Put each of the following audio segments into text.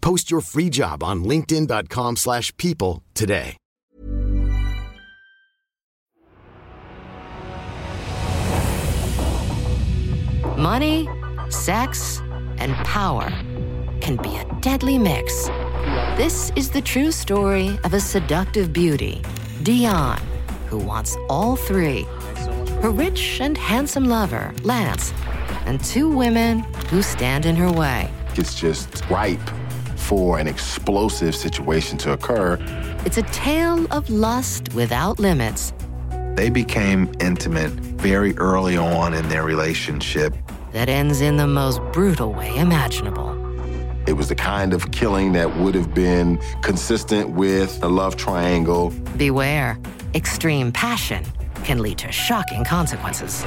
Post your free job on linkedin.com/people today. Money, sex, and power can be a deadly mix. This is the true story of a seductive beauty, Dionne, who wants all three. Her rich and handsome lover, Lance, and two women who stand in her way. It's just ripe for an explosive situation to occur. It's a tale of lust without limits. They became intimate very early on in their relationship. That ends in the most brutal way imaginable. It was the kind of killing that would have been consistent with a love triangle. Beware, extreme passion can lead to shocking consequences.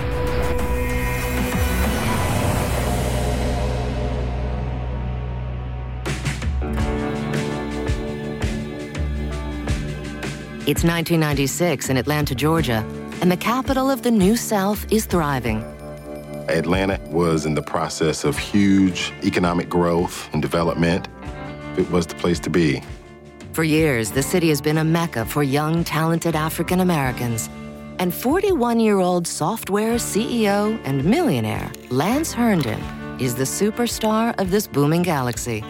It's 1996 in Atlanta, Georgia, and the capital of the New South is thriving. Atlanta was in the process of huge economic growth and development. It was the place to be. For years, the city has been a mecca for young, talented African Americans. And 41-year-old software CEO and millionaire Lance Herndon is the superstar of this booming galaxy.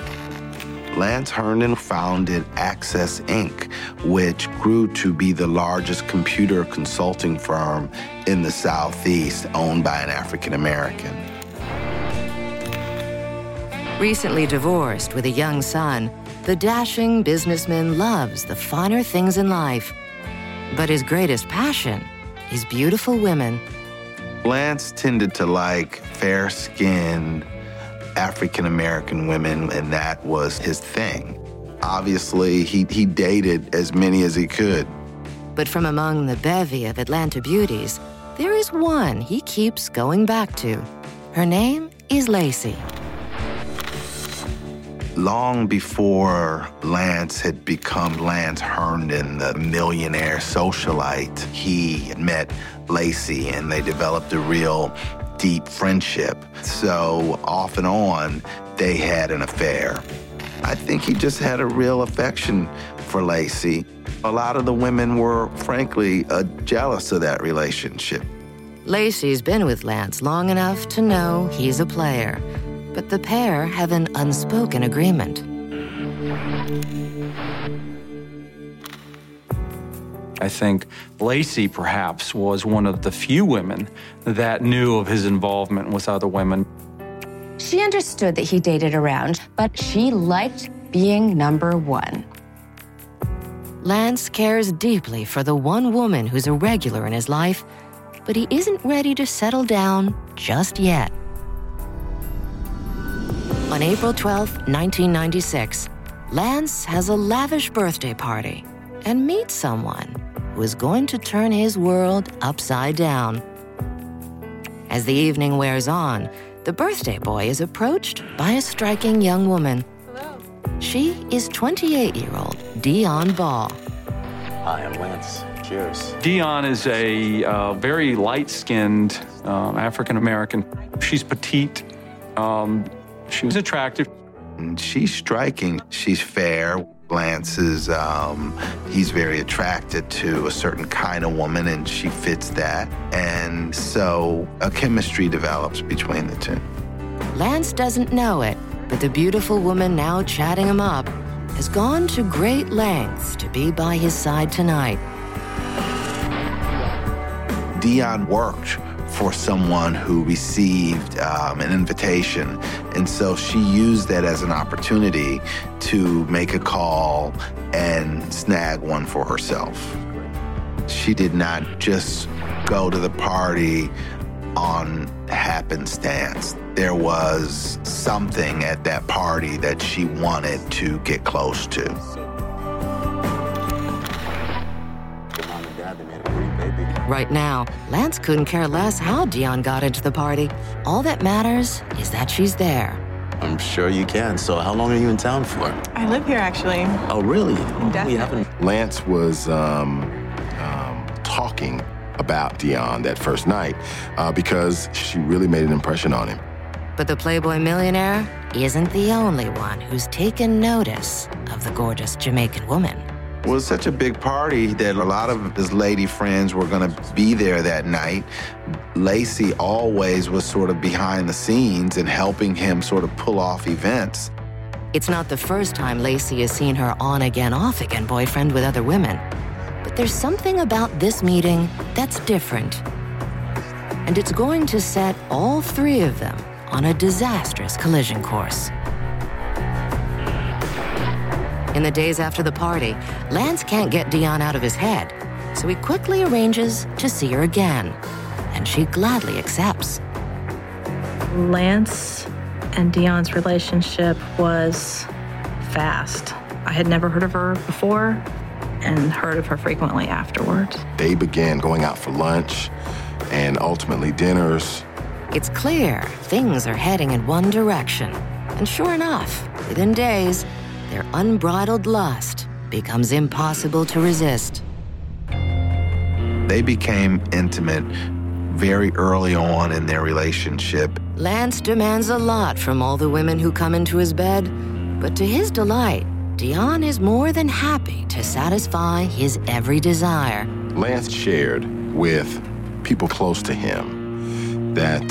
Lance Herndon founded Access Inc., which grew to be the largest computer consulting firm in the Southeast, owned by an African American. Recently divorced with a young son, the dashing businessman loves the finer things in life. But his greatest passion is beautiful women. Lance tended to like fair-skinned African-American women, and that was his thing. Obviously, he dated as many as he could. But from among the bevy of Atlanta beauties, there is one he keeps going back to. Her name is Lacey. Long before Lance had become Lance Herndon, the millionaire socialite, he met Lacey, and they developed a real deep friendship. So off and on, they had an affair. I think he just had a real affection for Lacey. A lot of the women were, frankly, jealous of that relationship. Lacey's been with Lance long enough to know he's a player, but the pair have an unspoken agreement. I think Lacey, perhaps, was one of the few women that knew of his involvement with other women. She understood that he dated around, but she liked being number one. Lance cares deeply for the one woman who's a regular in his life, but he isn't ready to settle down just yet. On April 12, 1996, Lance has a lavish birthday party and meets someone who is going to turn his world upside down. As the evening wears on, the birthday boy is approached by a striking young woman. Hello. She is 28-year-old Dionne Baugh. Hi, I'm Lance. Cheers. Dionne is a very light-skinned African-American. She's petite. She was attractive. She's striking. She's fair. Lance is, he's very attracted to a certain kind of woman, and she fits that. And so a chemistry develops between the two. Lance doesn't know it, but the beautiful woman now chatting him up has gone to great lengths to be by his side tonight. Dionne worked for someone who received an invitation. And so she used that as an opportunity to make a call and snag one for herself. She did not just go to the party on happenstance. There was something at that party that she wanted to get close to. Right now, Lance couldn't care less how Dionne got into the party. All that matters is that she's there. I'm sure you can. So how long are you in town for? I live here, actually. Oh, really? Definitely. Lance was talking about Dionne that first night because she really made an impression on him. But the Playboy millionaire isn't the only one who's taken notice of the gorgeous Jamaican woman. It was such a big party that a lot of his lady friends were going to be there that night. Lacey always was sort of behind the scenes and helping him sort of pull off events. It's not the first time Lacey has seen her on-again, off-again boyfriend with other women. But there's something about this meeting that's different. And it's going to set all three of them on a disastrous collision course. In the days after the party, Lance can't get Dionne out of his head, so he quickly arranges to see her again, and she gladly accepts. Lance and Dionne's relationship was fast. I had never heard of her before and heard of her frequently afterwards. They began going out for lunch and ultimately dinners. It's clear things are heading in one direction, and sure enough, within days, their unbridled lust becomes impossible to resist. They became intimate very early on in their relationship. Lance demands a lot from all the women who come into his bed, but to his delight, Dionne is more than happy to satisfy his every desire. Lance shared with people close to him that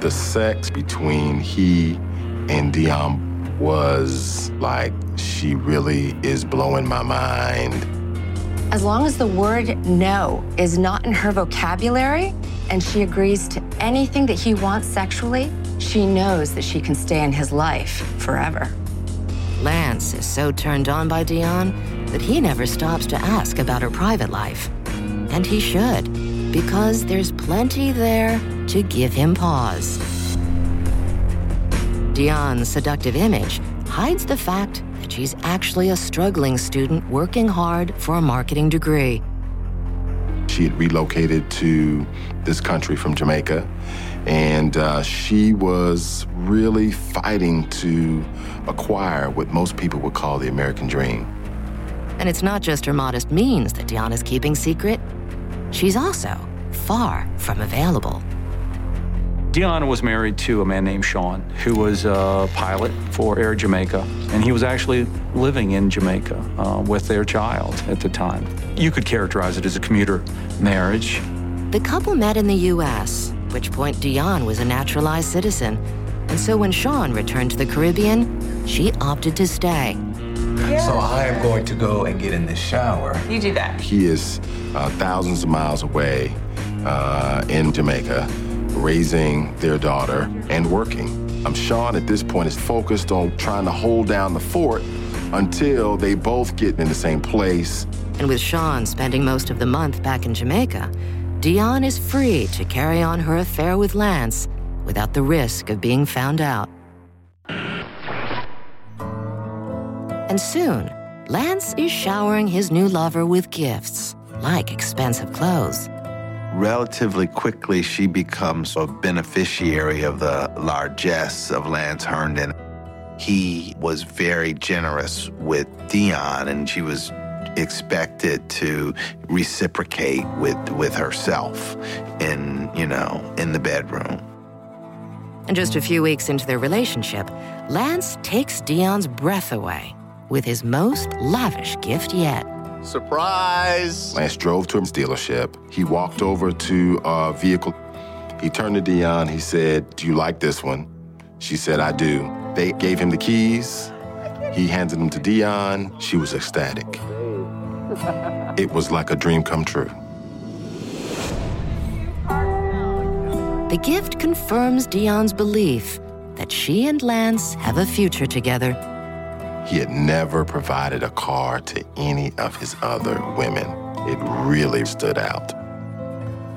the sex between he and Dionne was like, she really is blowing my mind. As long as the word no is not in her vocabulary and she agrees to anything that he wants sexually, she knows that she can stay in his life forever. Lance is so turned on by Dionne that he never stops to ask about her private life. And he should, because there's plenty there to give him pause. Dionne's seductive image hides the fact that she's actually a struggling student working hard for a marketing degree. She had relocated to this country from Jamaica, and she was really fighting to acquire what most people would call the American dream. And it's not just her modest means that Dionne is keeping secret. She's also far from available. Dionne was married to a man named Sean, who was a pilot for Air Jamaica, and he was actually living in Jamaica with their child at the time. You could characterize it as a commuter marriage. The couple met in the U.S., at which point Dionne was a naturalized citizen, and so when Sean returned to the Caribbean, she opted to stay. Yeah. So I am going to go and get in the shower. You do that. He is thousands of miles away in Jamaica, raising their daughter and working. Sean at this point is focused on trying to hold down the fort until they both get in the same place. And with Sean spending most of the month back in Jamaica, Dionne is free to carry on her affair with Lance without the risk of being found out. And soon, Lance is showering his new lover with gifts, like expensive clothes. Relatively quickly, she becomes a beneficiary of the largesse of Lance Herndon. He was very generous with Dionne, and she was expected to reciprocate with herself in the bedroom. And just a few weeks into their relationship, Lance takes Dionne's breath away with his most lavish gift yet. Surprise! Lance drove to his dealership. He walked over to a vehicle. He turned to Dionne. He said, "Do you like this one?" She said, "I do." They gave him the keys. He handed them to Dionne. She was ecstatic. It was like a dream come true. The gift confirms Dionne's belief that she and Lance have a future together. He had never provided a car to any of his other women. It really stood out.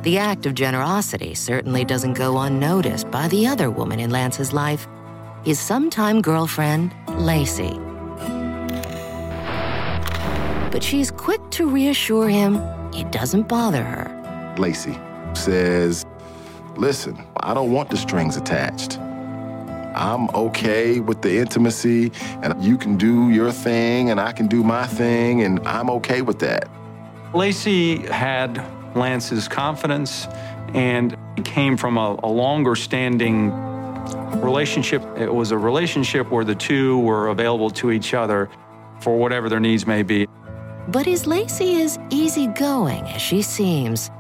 The act of generosity certainly doesn't go unnoticed by the other woman in Lance's life, his sometime girlfriend, Lacey. But she's quick to reassure him it doesn't bother her. Lacey says, "Listen, I don't want the strings attached. I'm okay with the intimacy, and you can do your thing, and I can do my thing, and I'm okay with that." Lacey had Lance's confidence, and it came from a longer-standing relationship. It was a relationship where the two were available to each other for whatever their needs may be. But is Lacey as easygoing as she seems?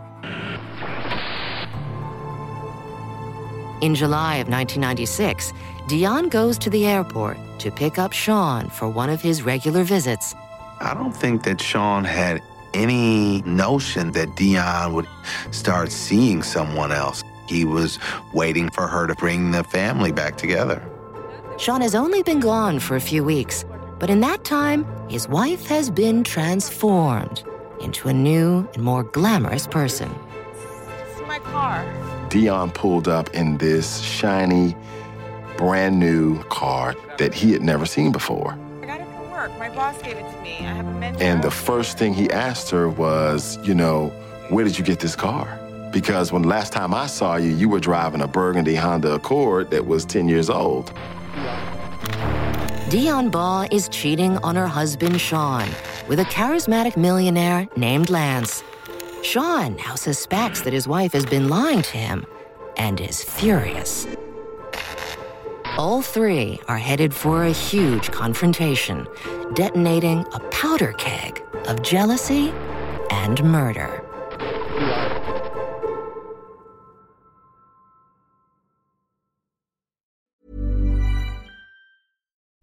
In July of 1996, Dionne goes to the airport to pick up Sean for one of his regular visits. I don't think that Sean had any notion that Dionne would start seeing someone else. He was waiting for her to bring the family back together. Sean has only been gone for a few weeks, but in that time, his wife has been transformed into a new and more glamorous person. This is my car. Dionne pulled up in this shiny, brand new car that he had never seen before. I got it from work. My boss gave it to me. I haven't mentioned it. And the first thing he asked her was, "Where did you get this car? Because when last time I saw you, you were driving a burgundy Honda Accord that was 10 years old." Dionne Baugh is cheating on her husband, Sean, with a charismatic millionaire named Lance. Sean now suspects that his wife has been lying to him and is furious. All three are headed for a huge confrontation, detonating a powder keg of jealousy and murder.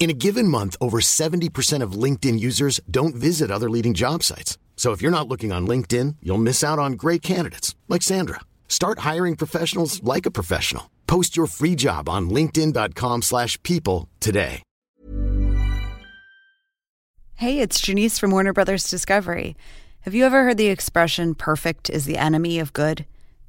In a given month, over 70% of LinkedIn users don't visit other leading job sites. So if you're not looking on LinkedIn, you'll miss out on great candidates like Sandra. Start hiring professionals like a professional. Post your free job on linkedin.com/people today. Hey, it's Janice from Warner Brothers Discovery. Have you ever heard the expression, perfect is the enemy of good?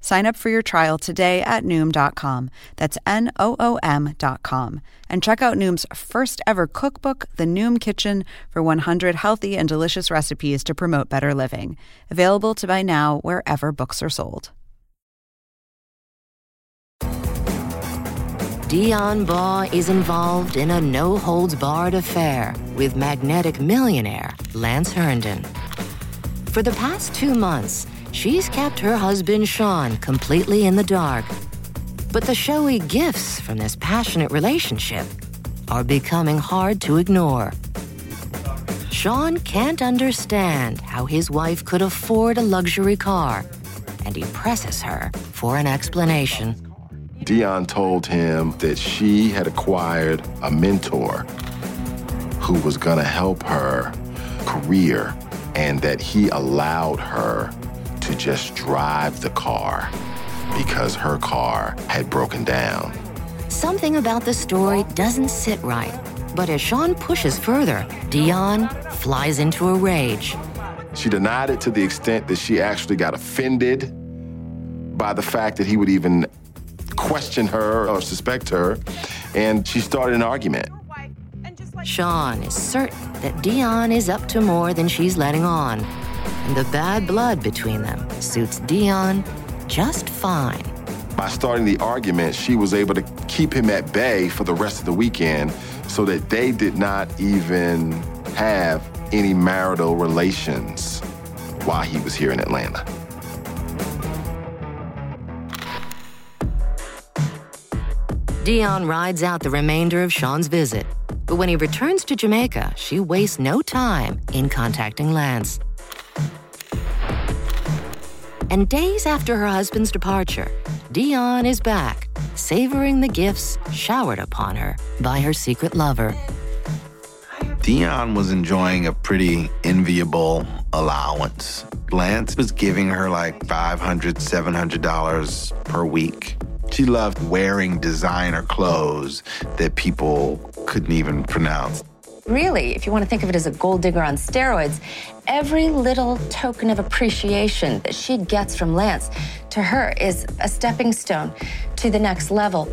Sign up for your trial today at Noom.com. That's Noom.com. And check out Noom's first ever cookbook, The Noom Kitchen, for 100 healthy and delicious recipes to promote better living. Available to buy now wherever books are sold. Dionne Baugh is involved in a no-holds-barred affair with magnetic millionaire Lance Herndon. For the past 2 months, she's kept her husband Sean completely in the dark. But the showy gifts from this passionate relationship are becoming hard to ignore. Sean can't understand how his wife could afford a luxury car, and he presses her for an explanation. Dionne told him that she had acquired a mentor who was going to help her career, and that he allowed her to just drive the car because her car had broken down. Something about the story doesn't sit right, but as Sean pushes further, Dionne flies into a rage. She denied it to the extent that she actually got offended by the fact that he would even question her or suspect her, and she started an argument. Sean is certain that Dionne is up to more than she's letting on, and the bad blood between them suits Dionne just fine. By starting the argument, she was able to keep him at bay for the rest of the weekend so that they did not even have any marital relations while he was here in Atlanta. Dionne rides out the remainder of Sean's visit. But when he returns to Jamaica, she wastes no time in contacting Lance. And days after her husband's departure, Dionne is back, savoring the gifts showered upon her by her secret lover. Dionne was enjoying a pretty enviable allowance. Lance was giving her like $500, $700 per week. She loved wearing designer clothes that people couldn't even pronounce. Really, if you want to think of it as a gold digger on steroids, every little token of appreciation that she gets from Lance to her is a stepping stone to the next level.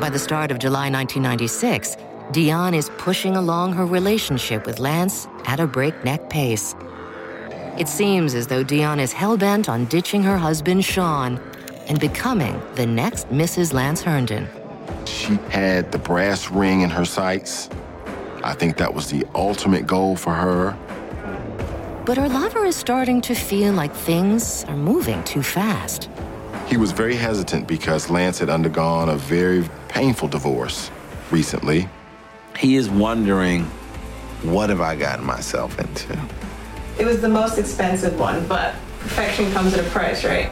By the start of July 1996, Dionne is pushing along her relationship with Lance at a breakneck pace. It seems as though Dionne is hell-bent on ditching her husband, Sean, and becoming the next Mrs. Lance Herndon. She had the brass ring in her sights. I think that was the ultimate goal for her. But her lover is starting to feel like things are moving too fast. He was very hesitant because Lance had undergone a very painful divorce recently. He is wondering, what have I gotten myself into? It was the most expensive one, but perfection comes at a price, right?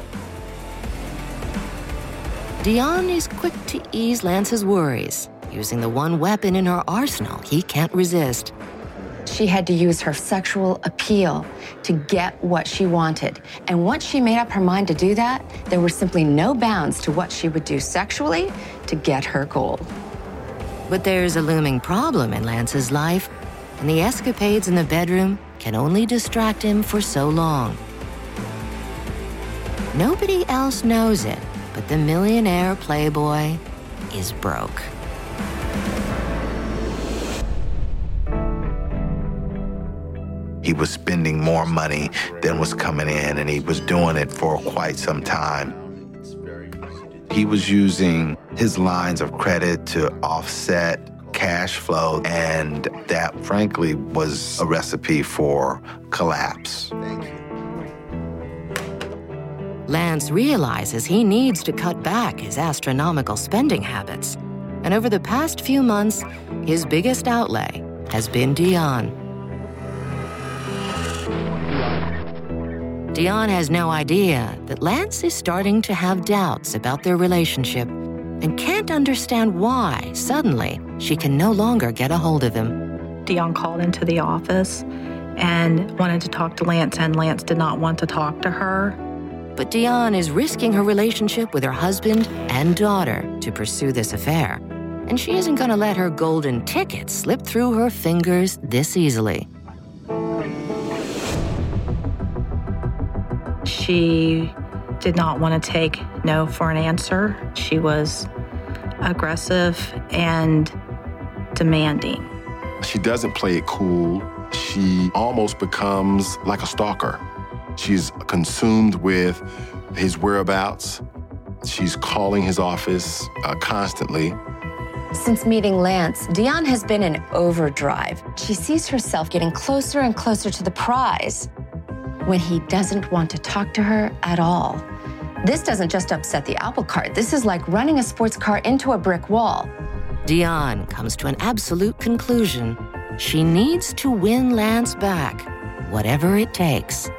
Dionne is quick to ease Lance's worries, using the one weapon in her arsenal he can't resist. She had to use her sexual appeal to get what she wanted. And once she made up her mind to do that, there were simply no bounds to what she would do sexually to get her goal. But there's a looming problem in Lance's life, and the escapades in the bedroom can only distract him for so long. Nobody else knows it, but the millionaire playboy is broke. He was spending more money than was coming in, and he was doing it for quite some time. He was using his lines of credit to offset cash flow, and that, frankly, was a recipe for collapse. Thank you. Lance realizes he needs to cut back his astronomical spending habits. And over the past few months, his biggest outlay has been Dionne. Dionne has no idea that Lance is starting to have doubts about their relationship and can't understand why, suddenly, she can no longer get a hold of him. Dionne called into the office and wanted to talk to Lance, and Lance did not want to talk to her. But Dionne is risking her relationship with her husband and daughter to pursue this affair. And she isn't going to let her golden ticket slip through her fingers this easily. She did not want to take no for an answer. She was aggressive and demanding. She doesn't play it cool. She almost becomes like a stalker. She's consumed with his whereabouts. She's calling his office constantly. Since meeting Lance, Dionne has been in overdrive. She sees herself getting closer and closer to the prize when he doesn't want to talk to her at all. This doesn't just upset the apple cart. This is like running a sports car into a brick wall. Dionne comes to an absolute conclusion. She needs to win Lance back, whatever it takes.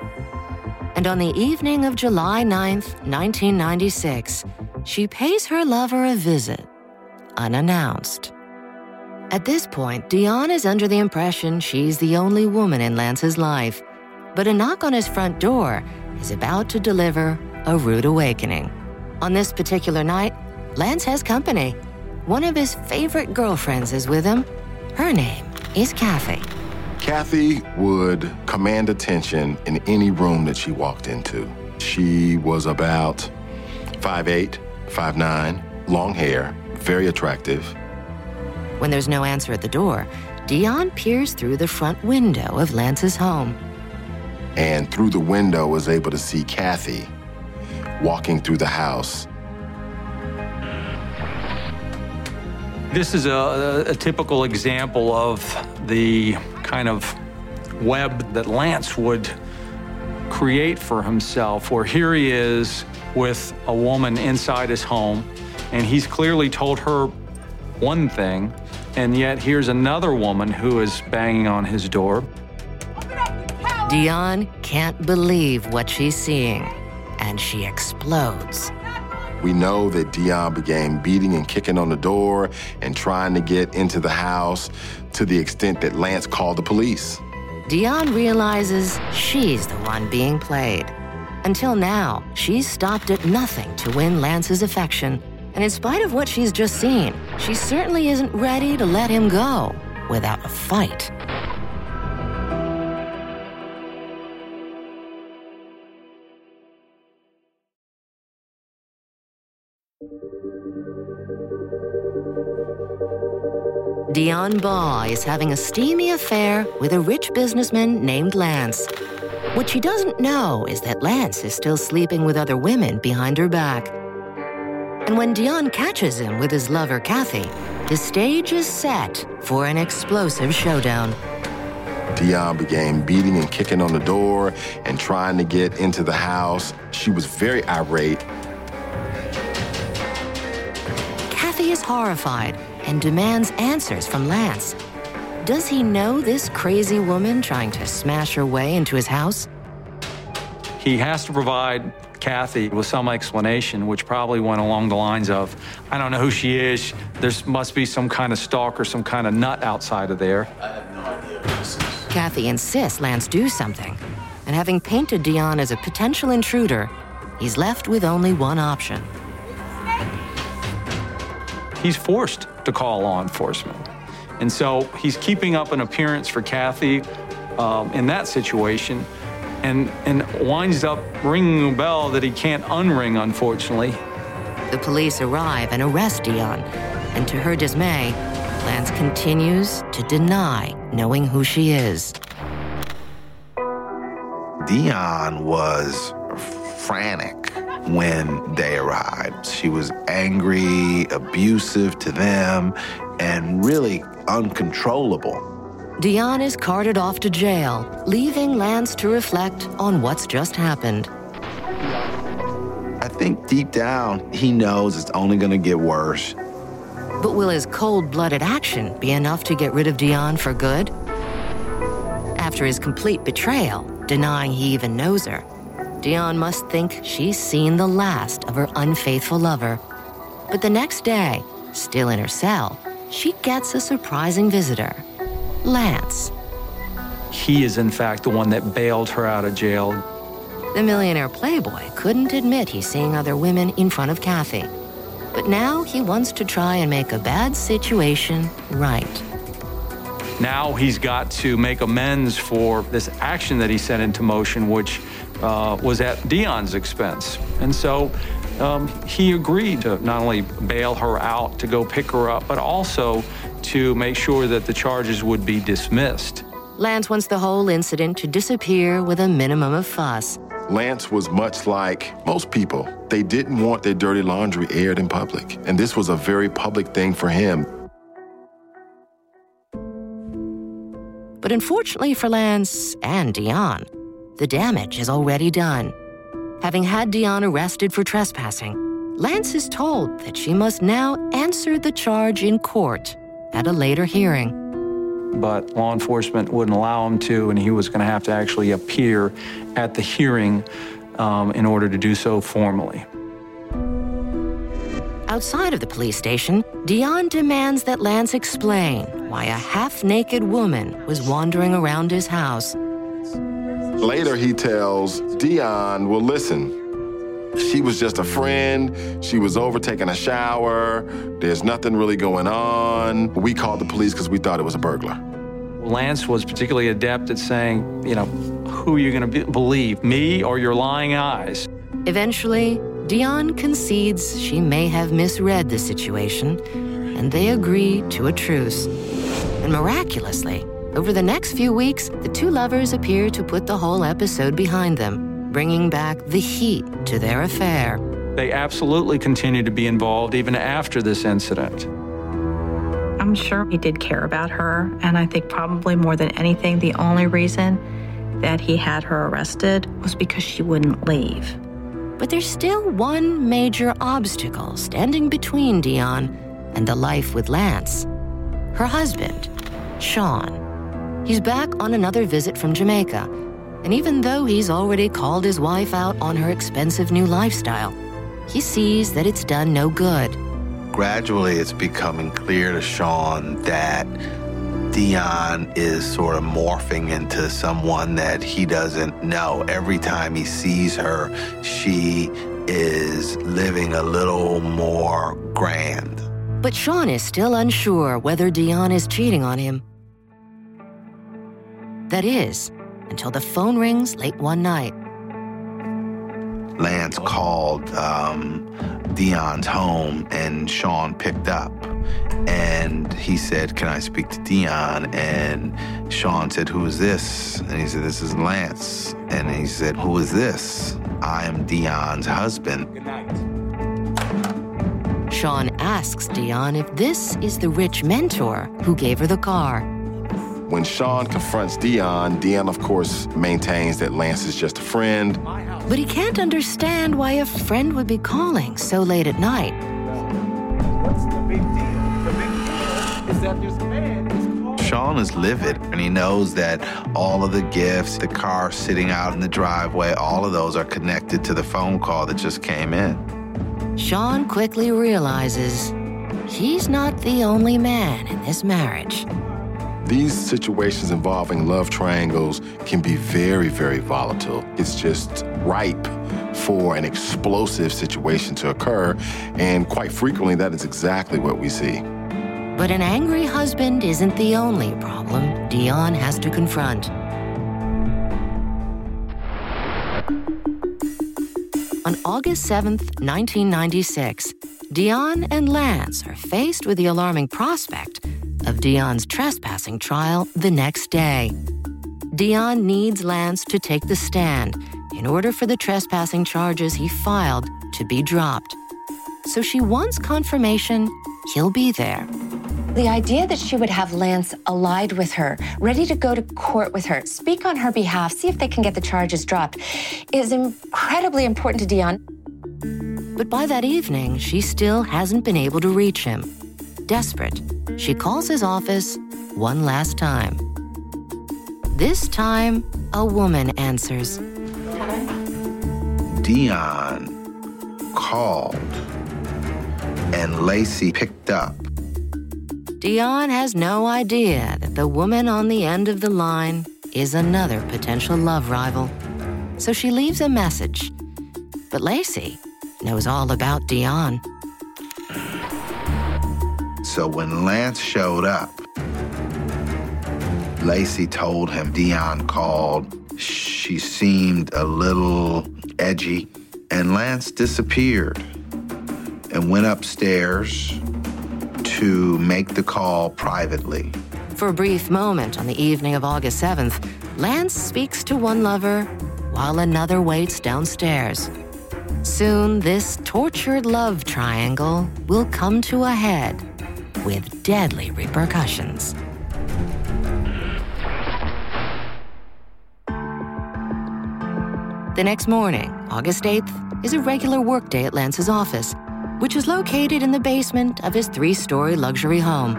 And on the evening of July 9th, 1996, she pays her lover a visit, unannounced. At this point, Dionne is under the impression she's the only woman in Lance's life, but a knock on his front door is about to deliver a rude awakening. On this particular night, Lance has company. One of his favorite girlfriends is with him. Her name is Kathy. Kathy would command attention in any room that she walked into. She was about 5'8", 5'9", long hair, very attractive. When there's no answer at the door, Dionne peers through the front window of Lance's home. And through the window was able to see Kathy walking through the house. This is a typical example of the kind of web that Lance would create for himself, where here he is with a woman inside his home, and he's clearly told her one thing, and yet here's another woman who is banging on his door. Dionne can't believe what she's seeing, and she explodes. We know that Dionne began beating and kicking on the door and trying to get into the house to the extent that Lance called the police. Dionne realizes she's the one being played. Until now, she's stopped at nothing to win Lance's affection. And in spite of what she's just seen, she certainly isn't ready to let him go without a fight. Dionne Baugh is having a steamy affair with a rich businessman named Lance. What she doesn't know is that Lance is still sleeping with other women behind her back. And when Dionne catches him with his lover, Kathy, the stage is set for an explosive showdown. Dionne began beating and kicking on the door and trying to get into the house. She was very irate. Kathy is horrified and demands answers from Lance. Does he know this crazy woman trying to smash her way into his house? He has to provide Kathy with some explanation, which probably went along the lines of, I don't know who she is. There must be some kind of stalker, some kind of nut outside of there. I have no idea who this is. Kathy insists Lance do something. And having painted Dionne as a potential intruder, he's left with only one option. He's forced to call law enforcement. And so he's keeping up an appearance for Kathy in that situation and winds up ringing a bell that he can't unring, unfortunately. The police arrive and arrest Dionne. And to her dismay, Lance continues to deny knowing who she is. Dionne was frantic when they arrived. She was angry, abusive to them, and really uncontrollable. Dionne is carted off to jail, leaving Lance to reflect on what's just happened. I think deep down, he knows it's only going to get worse. But will his cold-blooded action be enough to get rid of Dionne for good? After his complete betrayal, denying he even knows her, Dionne must think she's seen the last of her unfaithful lover. But the next day, still in her cell, she gets a surprising visitor, Lance. He is, in fact, the one that bailed her out of jail. The millionaire playboy couldn't admit he's seeing other women in front of Kathy. But now he wants to try and make a bad situation right. Now he's got to make amends for this action that he set into motion, which was at Dionne's expense. And so he agreed to not only bail her out, to go pick her up, but also to make sure that the charges would be dismissed. Lance wants the whole incident to disappear with a minimum of fuss. Lance was much like most people. They didn't want their dirty laundry aired in public, and this was a very public thing for him. But unfortunately for Lance and Dionne, the damage is already done. Having had Dionne arrested for trespassing, Lance is told that she must now answer the charge in court at a later hearing. But law enforcement wouldn't allow him to, and he was going to have to actually appear at the hearing in order to do so formally. Outside of the police station, Dionne demands that Lance explain why a half-naked woman was wandering around his house. Later, he tells Dionne, well, listen, she was just a friend. She was over taking a shower. There's nothing really going on. We called the police because we thought it was a burglar. Lance was particularly adept at saying, you know, who are you going to believe, me or your lying eyes? Eventually, Dionne concedes she may have misread the situation, and they agree to a truce. And miraculously, over the next few weeks, the two lovers appear to put the whole episode behind them, bringing back the heat to their affair. They absolutely continue to be involved even after this incident. I'm sure he did care about her, and I think probably more than anything, the only reason that he had her arrested was because she wouldn't leave. But there's still one major obstacle standing between Dionne and the life with Lance. Her husband, Sean. He's back on another visit from Jamaica, and even though he's already called his wife out on her expensive new lifestyle, he sees that it's done no good. Gradually, it's becoming clear to Sean that Dionne is sort of morphing into someone that he doesn't know. Every time he sees her, she is living a little more grand. But Sean is still unsure whether Dionne is cheating on him. That is, until the phone rings late one night. Lance called Dionne's home, and Sean picked up. And he said, can I speak to Dionne? And Sean said, who is this? And he said, this is Lance. And he said, who is this? I am Dionne's husband. Good night. Sean asks Dionne if this is the rich mentor who gave her the car. When Sean confronts Dionne, Dionne, of course, maintains that Lance is just a friend. But he can't understand why a friend would be calling so late at night. What's the big deal? The big deal is that this man is calling. Sean is livid, and he knows that all of the gifts, the car sitting out in the driveway, all of those are connected to the phone call that just came in. Sean quickly realizes he's not the only man in this marriage. These situations involving love triangles can be very, very volatile. It's just ripe for an explosive situation to occur, and quite frequently, that is exactly what we see. But an angry husband isn't the only problem Dionne has to confront. On August 7th, 1996, Dionne and Lance are faced with the alarming prospect of Dionne's trespassing trial the next day. Dionne needs Lance to take the stand in order for the trespassing charges he filed to be dropped. So she wants confirmation he'll be there. The idea that she would have Lance allied with her, ready to go to court with her, speak on her behalf, see if they can get the charges dropped, is incredibly important to Dionne. But by that evening, she still hasn't been able to reach him. Desperate, she calls his office one last time. This time, a woman answers. Dionne called, and Lacey picked up. Dionne has no idea that the woman on the end of the line is another potential love rival. So she leaves a message. But Lacey knows all about Dionne. So when Lance showed up, Lacey told him Dionne called. She seemed a little edgy, and Lance disappeared and went upstairs to make the call privately. For a brief moment on the evening of August 7th, Lance speaks to one lover while another waits downstairs. Soon, this tortured love triangle will come to a head with deadly repercussions. The next morning, August 8th, is a regular workday at Lance's office, which is located in the basement of his 3-story luxury home.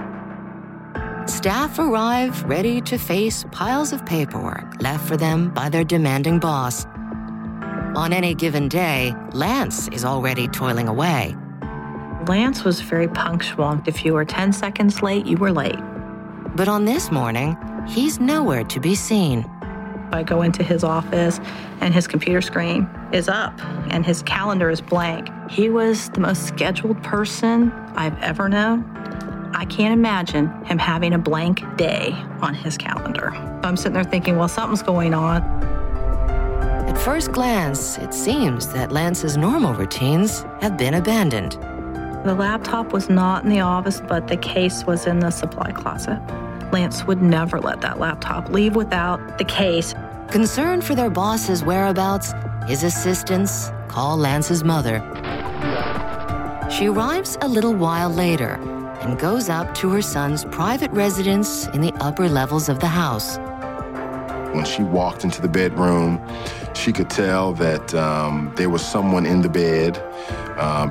Staff arrive ready to face piles of paperwork left for them by their demanding boss. On any given day, Lance is already toiling away. Lance was very punctual. If you were 10 seconds late, you were late. But on this morning, he's nowhere to be seen. I go into his office, and his computer screen is up, and his calendar is blank. He was the most scheduled person I've ever known. I can't imagine him having a blank day on his calendar. I'm sitting there thinking, well, something's going on. At first glance, it seems that Lance's normal routines have been abandoned. The laptop was not in the office, but the case was in the supply closet. Lance would never let that laptop leave without the case. Concerned for their boss's whereabouts, his assistants call Lance's mother. She arrives a little while later and goes up to her son's private residence in the upper levels of the house. When she walked into the bedroom, she could tell that there was someone in the bed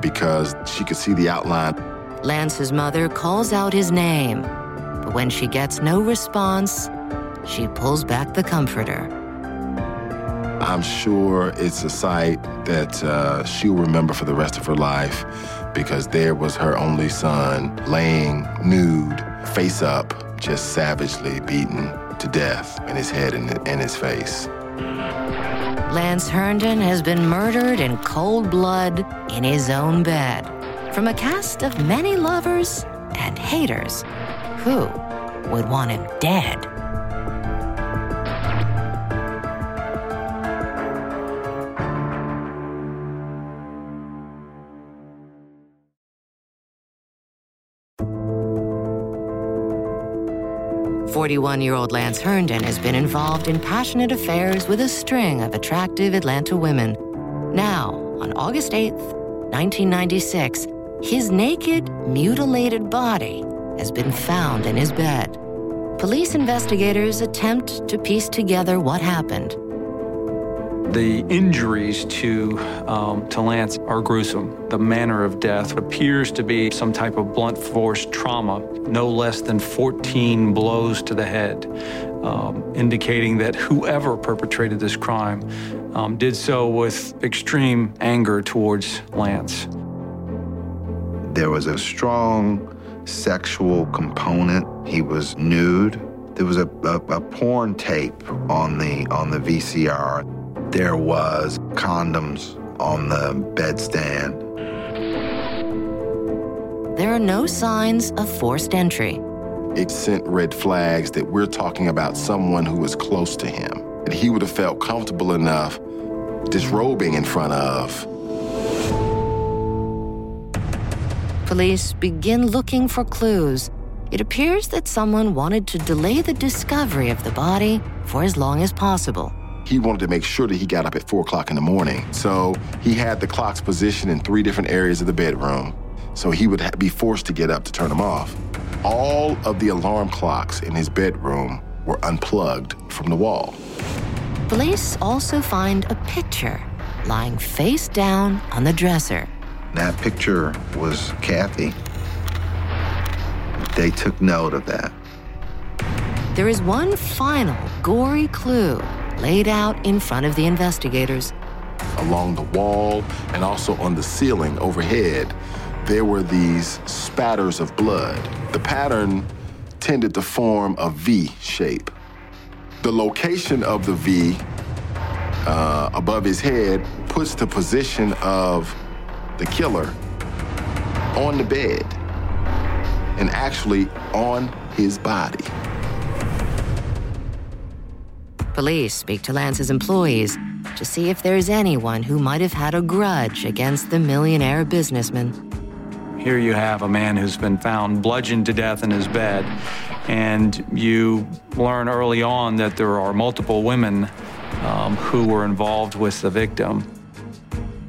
because she could see the outline. Lance's mother calls out his name. But when she gets no response, she pulls back the comforter. I'm sure it's a sight that she'll remember for the rest of her life, because there was her only son laying nude, face up, just savagely beaten to death, and his head in his face. Lance Herndon has been murdered in cold blood in his own bed from a cast of many lovers and haters. Who would want him dead?41-year-old Lance Herndon has been involved in passionate affairs with a string of attractive Atlanta women. Now, on August 8th, 1996, his naked, mutilated body has been found in his bed. Police investigators attempt to piece together what happened. The injuries to Lance are gruesome. The manner of death appears to be some type of blunt force trauma, no less than 14 blows to the head, indicating that whoever perpetrated this crime did so with extreme anger towards Lance. There was a strong sexual component. He was nude. There was a porn tape on the VCR. There was condoms on the bedstand. There are no signs of forced entry. It sent red flags that we're talking about someone who was close to him, that he would have felt comfortable enough disrobing in front of. Police begin looking for clues. It appears that someone wanted to delay the discovery of the body for as long as possible. He wanted to make sure that he got up at 4 o'clock in the morning. So he had the clocks positioned in 3 different areas of the bedroom. So he would be forced to get up to turn them off. All of the alarm clocks in his bedroom were unplugged from the wall. Police also find a picture lying face down on the dresser. That picture was Kathy. They took note of that. There is one final gory clue laid out in front of the investigators. Along the wall and also on the ceiling overhead, there were these spatters of blood. The pattern tended to form a V shape. The location of the V above his head puts the position of the killer on the bed and actually on his body. Police speak to Lance's employees to see if there's anyone who might have had a grudge against the millionaire businessman. Here you have a man who's been found bludgeoned to death in his bed, and you learn early on that there are multiple women who were involved with the victim.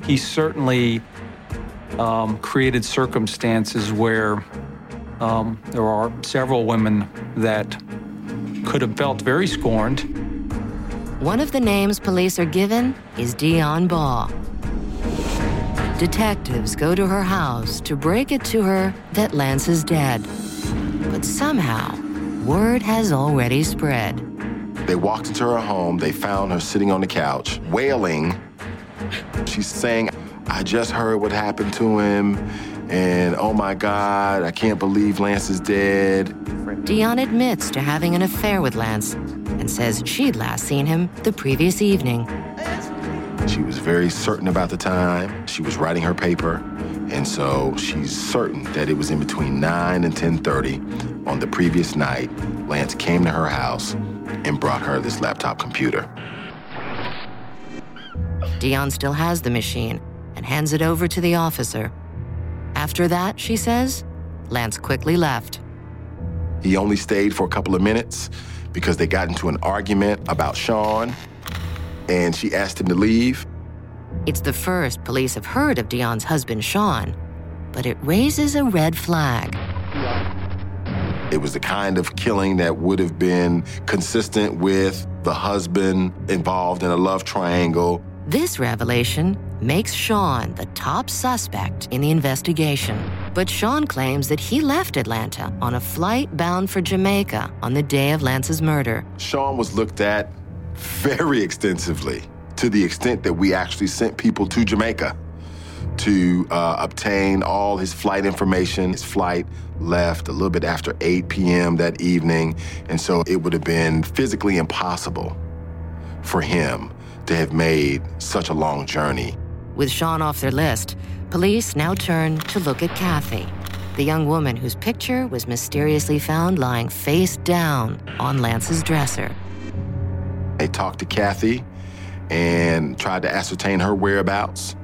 He certainly created circumstances where there are several women that could have felt very scorned. One of the names police are given is Dionne Baugh. Detectives go to her house to break it to her that Lance is dead. But somehow, word has already spread. They walked into her home. They found her sitting on the couch, wailing. She's saying, "I just heard what happened to him, and oh my God, I can't believe Lance is dead." Dionne admits to having an affair with Lance and says she'd last seen him the previous evening. She was very certain about the time. She was writing her paper, and so she's certain that it was in between 9 and 10:30 on the previous night. Lance came to her house and brought her this laptop computer. Dionne still has the machine and hands it over to the officer. After that, she says, Lance quickly left. He only stayed for a couple of minutes because they got into an argument about Sean, and she asked him to leave. It's the first police have heard of Dionne's husband, Sean, but it raises a red flag. It was the kind of killing that would have been consistent with the husband involved in a love triangle. This revelation makes Sean the top suspect in the investigation. But Sean claims that he left Atlanta on a flight bound for Jamaica on the day of Lance's murder. Sean was looked at very extensively, to the extent that we actually sent people to Jamaica to obtain all his flight information. His flight left a little bit after 8 p.m. that evening, and so it would have been physically impossible for him to have made such a long journey. With Sean off their list, police now turn to look at Kathy, the young woman whose picture was mysteriously found lying face down on Lance's dresser. They talked to Kathy and tried to ascertain her whereabouts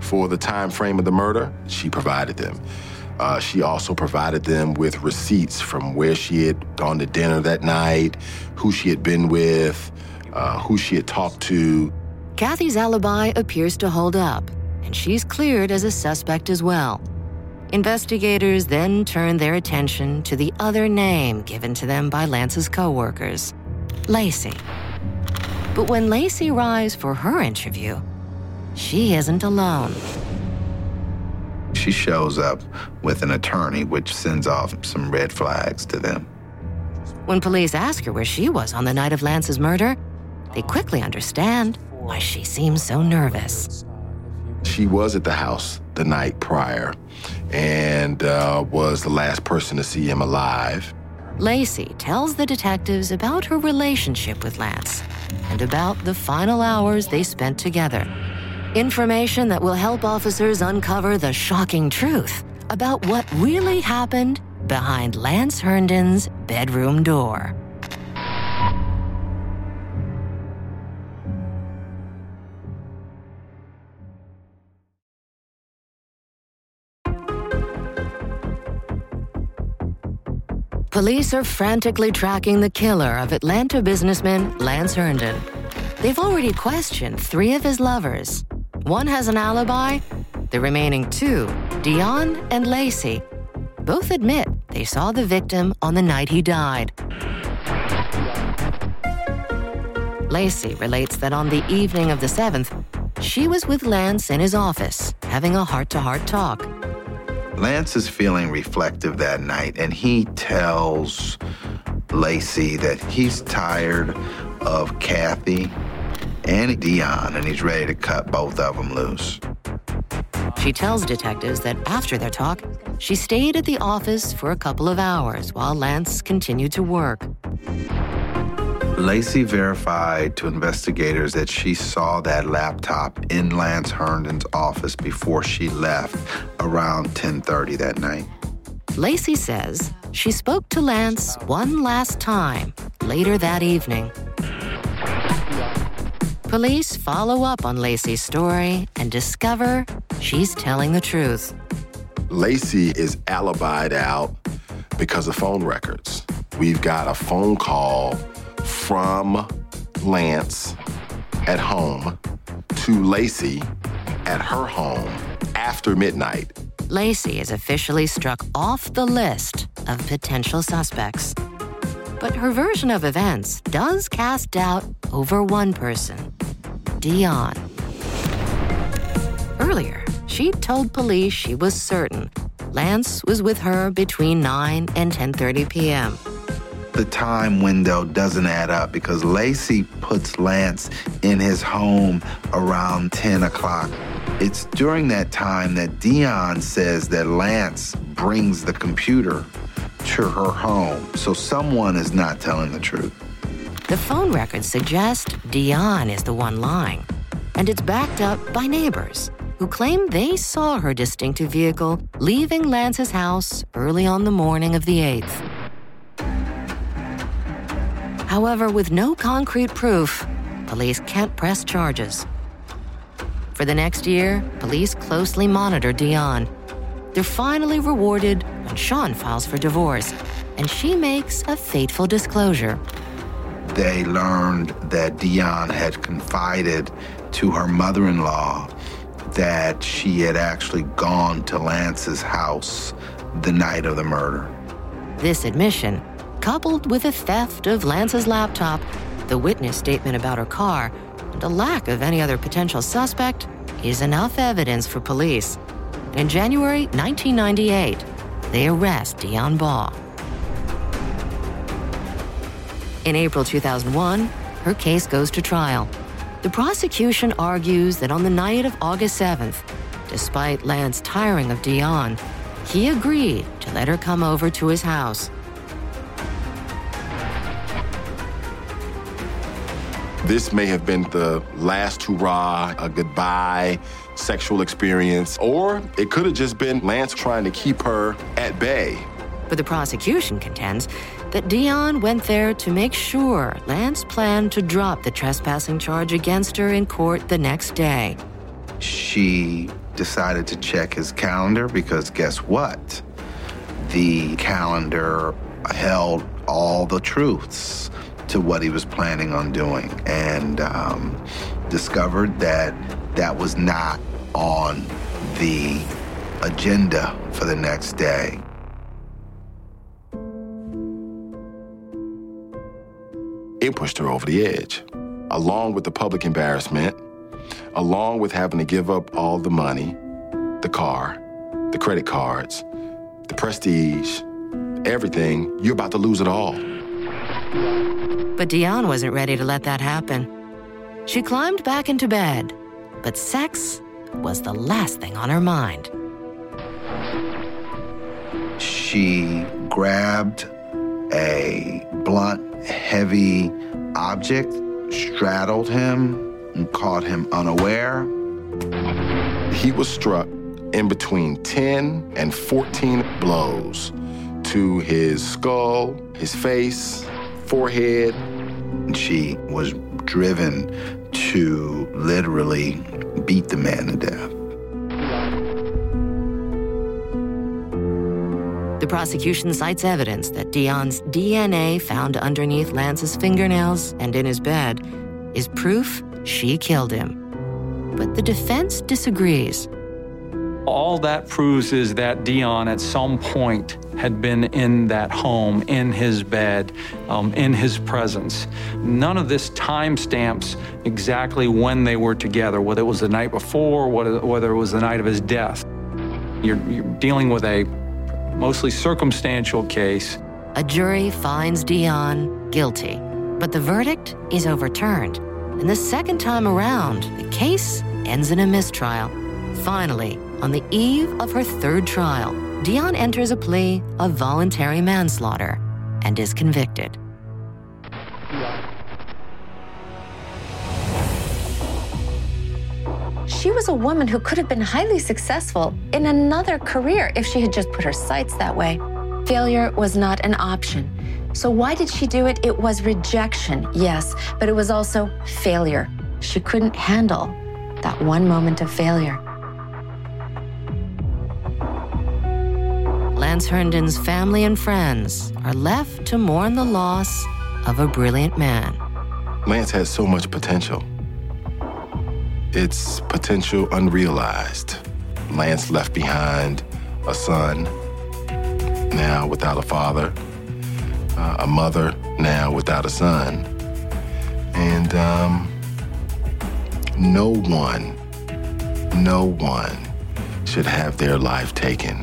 for the time frame of the murder. She provided them. She also provided them with receipts from where she had gone to dinner that night, who she had been with, who she had talked to. Kathy's alibi appears to hold up, and she's cleared as a suspect as well. Investigators then turn their attention to the other name given to them by Lance's co-workers, Lacey. But when Lacey arrives for her interview, she isn't alone. She shows up with an attorney, which sends off some red flags to them. When police ask her where she was on the night of Lance's murder, they quickly understand why she seems so nervous. She was at the house the night prior and was the last person to see him alive. Lacey tells the detectives about her relationship with Lance and about the final hours they spent together. Information that will help officers uncover the shocking truth about what really happened behind Lance Herndon's bedroom door. Police are frantically tracking the killer of Atlanta businessman Lance Herndon. They've already questioned 3 of his lovers. One has an alibi. The remaining 2, Dionne and Lacey, both admit They saw the victim on the night he died. Lacey relates that on the evening of the 7th, she was with Lance in his office, having a heart-to-heart talk. Lance is feeling reflective that night, and he tells Lacey that he's tired of Kathy and Dionne, and he's ready to cut both of them loose. She tells detectives that after their talk, she stayed at the office for a couple of hours while Lance continued to work. Lacey verified to investigators that she saw that laptop in Lance Herndon's office before she left around 10:30 that night. Lacey says she spoke to Lance one last time later that evening. Police follow up on Lacey's story and discover she's telling the truth. Lacey is alibied out because of phone records. We've got a phone call from Lance at home to Lacey at her home after midnight. Lacey is officially struck off the list of potential suspects. But her version of events does cast doubt over one person, Dionne. Earlier, she told police she was certain Lance was with her between 9 and 10:30 p.m. The time window doesn't add up because Lacey puts Lance in his home around 10 o'clock. It's during that time that Dionne says that Lance brings the computer to her home, so someone is not telling the truth. The phone records suggest Dionne is the one lying, and it's backed up by neighbors who claim they saw her distinctive vehicle leaving Lance's house early on the morning of the 8th. However, with no concrete proof, police can't press charges. For the next year, police closely monitor Dionne. They're finally rewarded when Sean files for divorce, and she makes a fateful disclosure. They learned that Dionne had confided to her mother-in-law that she had actually gone to Lance's house the night of the murder. This admission, coupled with a theft of Lance's laptop, the witness statement about her car, and a lack of any other potential suspect, is enough evidence for police. In January 1998, they arrest Dionne Baugh. In April 2001, her case goes to trial. The prosecution argues that on the night of August 7th, despite Lance tiring of Dionne, he agreed to let her come over to his house. This may have been the last hurrah, a goodbye, sexual experience, or it could have just been Lance trying to keep her at bay. But the prosecution contends that Dionne went there to make sure Lance planned to drop the trespassing charge against her in court the next day. She decided to check his calendar because guess what? The calendar held all the truths to what he was planning on doing, and discovered that that was not on the agenda for the next day. It pushed her over the edge, along with the public embarrassment, along with having to give up all the money, the car, the credit cards, the prestige, everything. You're about to lose it all. But Dionne wasn't ready to let that happen. She climbed back into bed, but sex was the last thing on her mind. She grabbed a blunt, heavy object, straddled him, and caught him unaware. He was struck in between 10 and 14 blows to his skull, his face, forehead. She was driven to literally beat the man to death. The prosecution cites evidence that Dionne's DNA found underneath Lance's fingernails and in his bed is proof she killed him. But the defense disagrees. All that proves is that Dionne at some point had been in that home, in his bed, in his presence. None of this timestamps exactly when they were together, whether it was the night before, whether it was the night of his death. You're dealing with a mostly circumstantial case. A jury finds Dionne guilty, but the verdict is overturned. And the second time around, the case ends in a mistrial. Finally, on the eve of her third trial, Dionne enters a plea of voluntary manslaughter and is convicted. She was a woman who could have been highly successful in another career if she had just put her sights that way. Failure was not an option. So why did she do it? It was rejection, yes, but it was also failure. She couldn't handle that one moment of failure. Lance Herndon's family and friends are left to mourn the loss of a brilliant man. Lance has so much potential. It's potential unrealized. Lance left behind a son, now without a father, a mother, now without a son. And no one should have their life taken